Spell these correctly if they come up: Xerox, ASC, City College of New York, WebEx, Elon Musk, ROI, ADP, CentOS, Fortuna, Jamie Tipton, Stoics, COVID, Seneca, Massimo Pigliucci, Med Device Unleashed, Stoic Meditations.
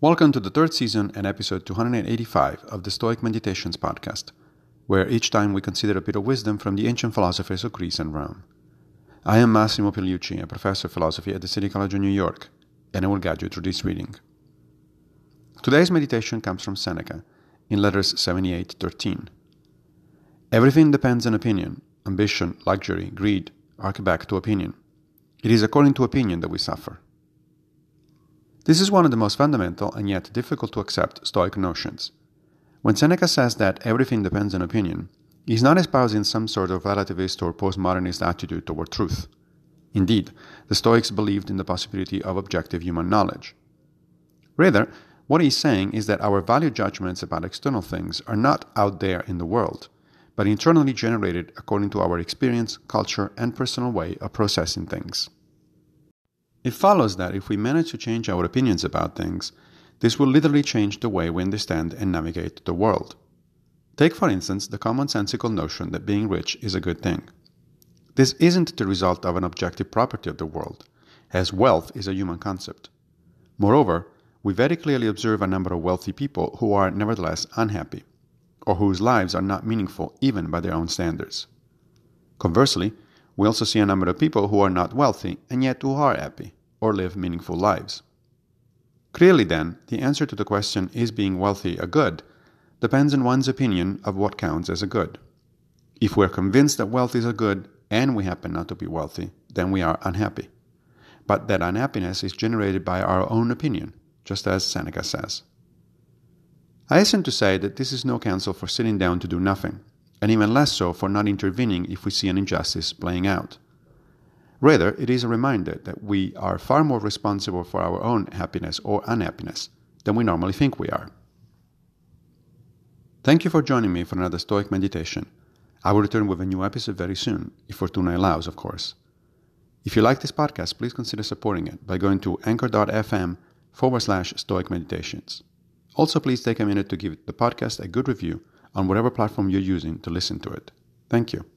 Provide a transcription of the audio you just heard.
Welcome to the third season and episode 285 of the Stoic Meditations podcast, where each time we consider a bit of wisdom from the ancient philosophers of Greece and Rome. I am Massimo Pigliucci, a professor of philosophy at the City College of New York, and I will guide you through this reading. Today's meditation comes from Seneca, in letters 78:13. Everything depends on opinion. Ambition, luxury, greed arc back to opinion. It is according to opinion that we suffer. This is one of the most fundamental and yet difficult to accept Stoic notions. When Seneca says that everything depends on opinion, he is not espousing some sort of relativist or postmodernist attitude toward truth. Indeed, the Stoics believed in the possibility of objective human knowledge. Rather, what he is saying is that our value judgments about external things are not out there in the world, but internally generated according to our experience, culture, and personal way of processing things. It follows that if we manage to change our opinions about things, this will literally change the way we understand and navigate the world. Take, for instance, the commonsensical notion that being rich is a good thing. This isn't the result of an objective property of the world, as wealth is a human concept. Moreover, we very clearly observe a number of wealthy people who are nevertheless unhappy, or whose lives are not meaningful even by their own standards. Conversely, we also see a number of people who are not wealthy and yet who are happy or live meaningful lives. Clearly then, the answer to the question, is being wealthy a good, depends on one's opinion of what counts as a good. If we are convinced that wealth is a good and we happen not to be wealthy, then we are unhappy. But that unhappiness is generated by our own opinion, just as Seneca says. I hasten to say that this is no counsel for sitting down to do nothing, and even less so for not intervening if we see an injustice playing out. Rather, it is a reminder that we are far more responsible for our own happiness or unhappiness than we normally think we are. Thank you for joining me for another Stoic meditation. I will return with a new episode very soon, if Fortuna allows, of course. If you like this podcast, please consider supporting it by going to anchor.fm/Stoic Meditations. Also, please take a minute to give the podcast a good review on whatever platform you're using to listen to it. Thank you.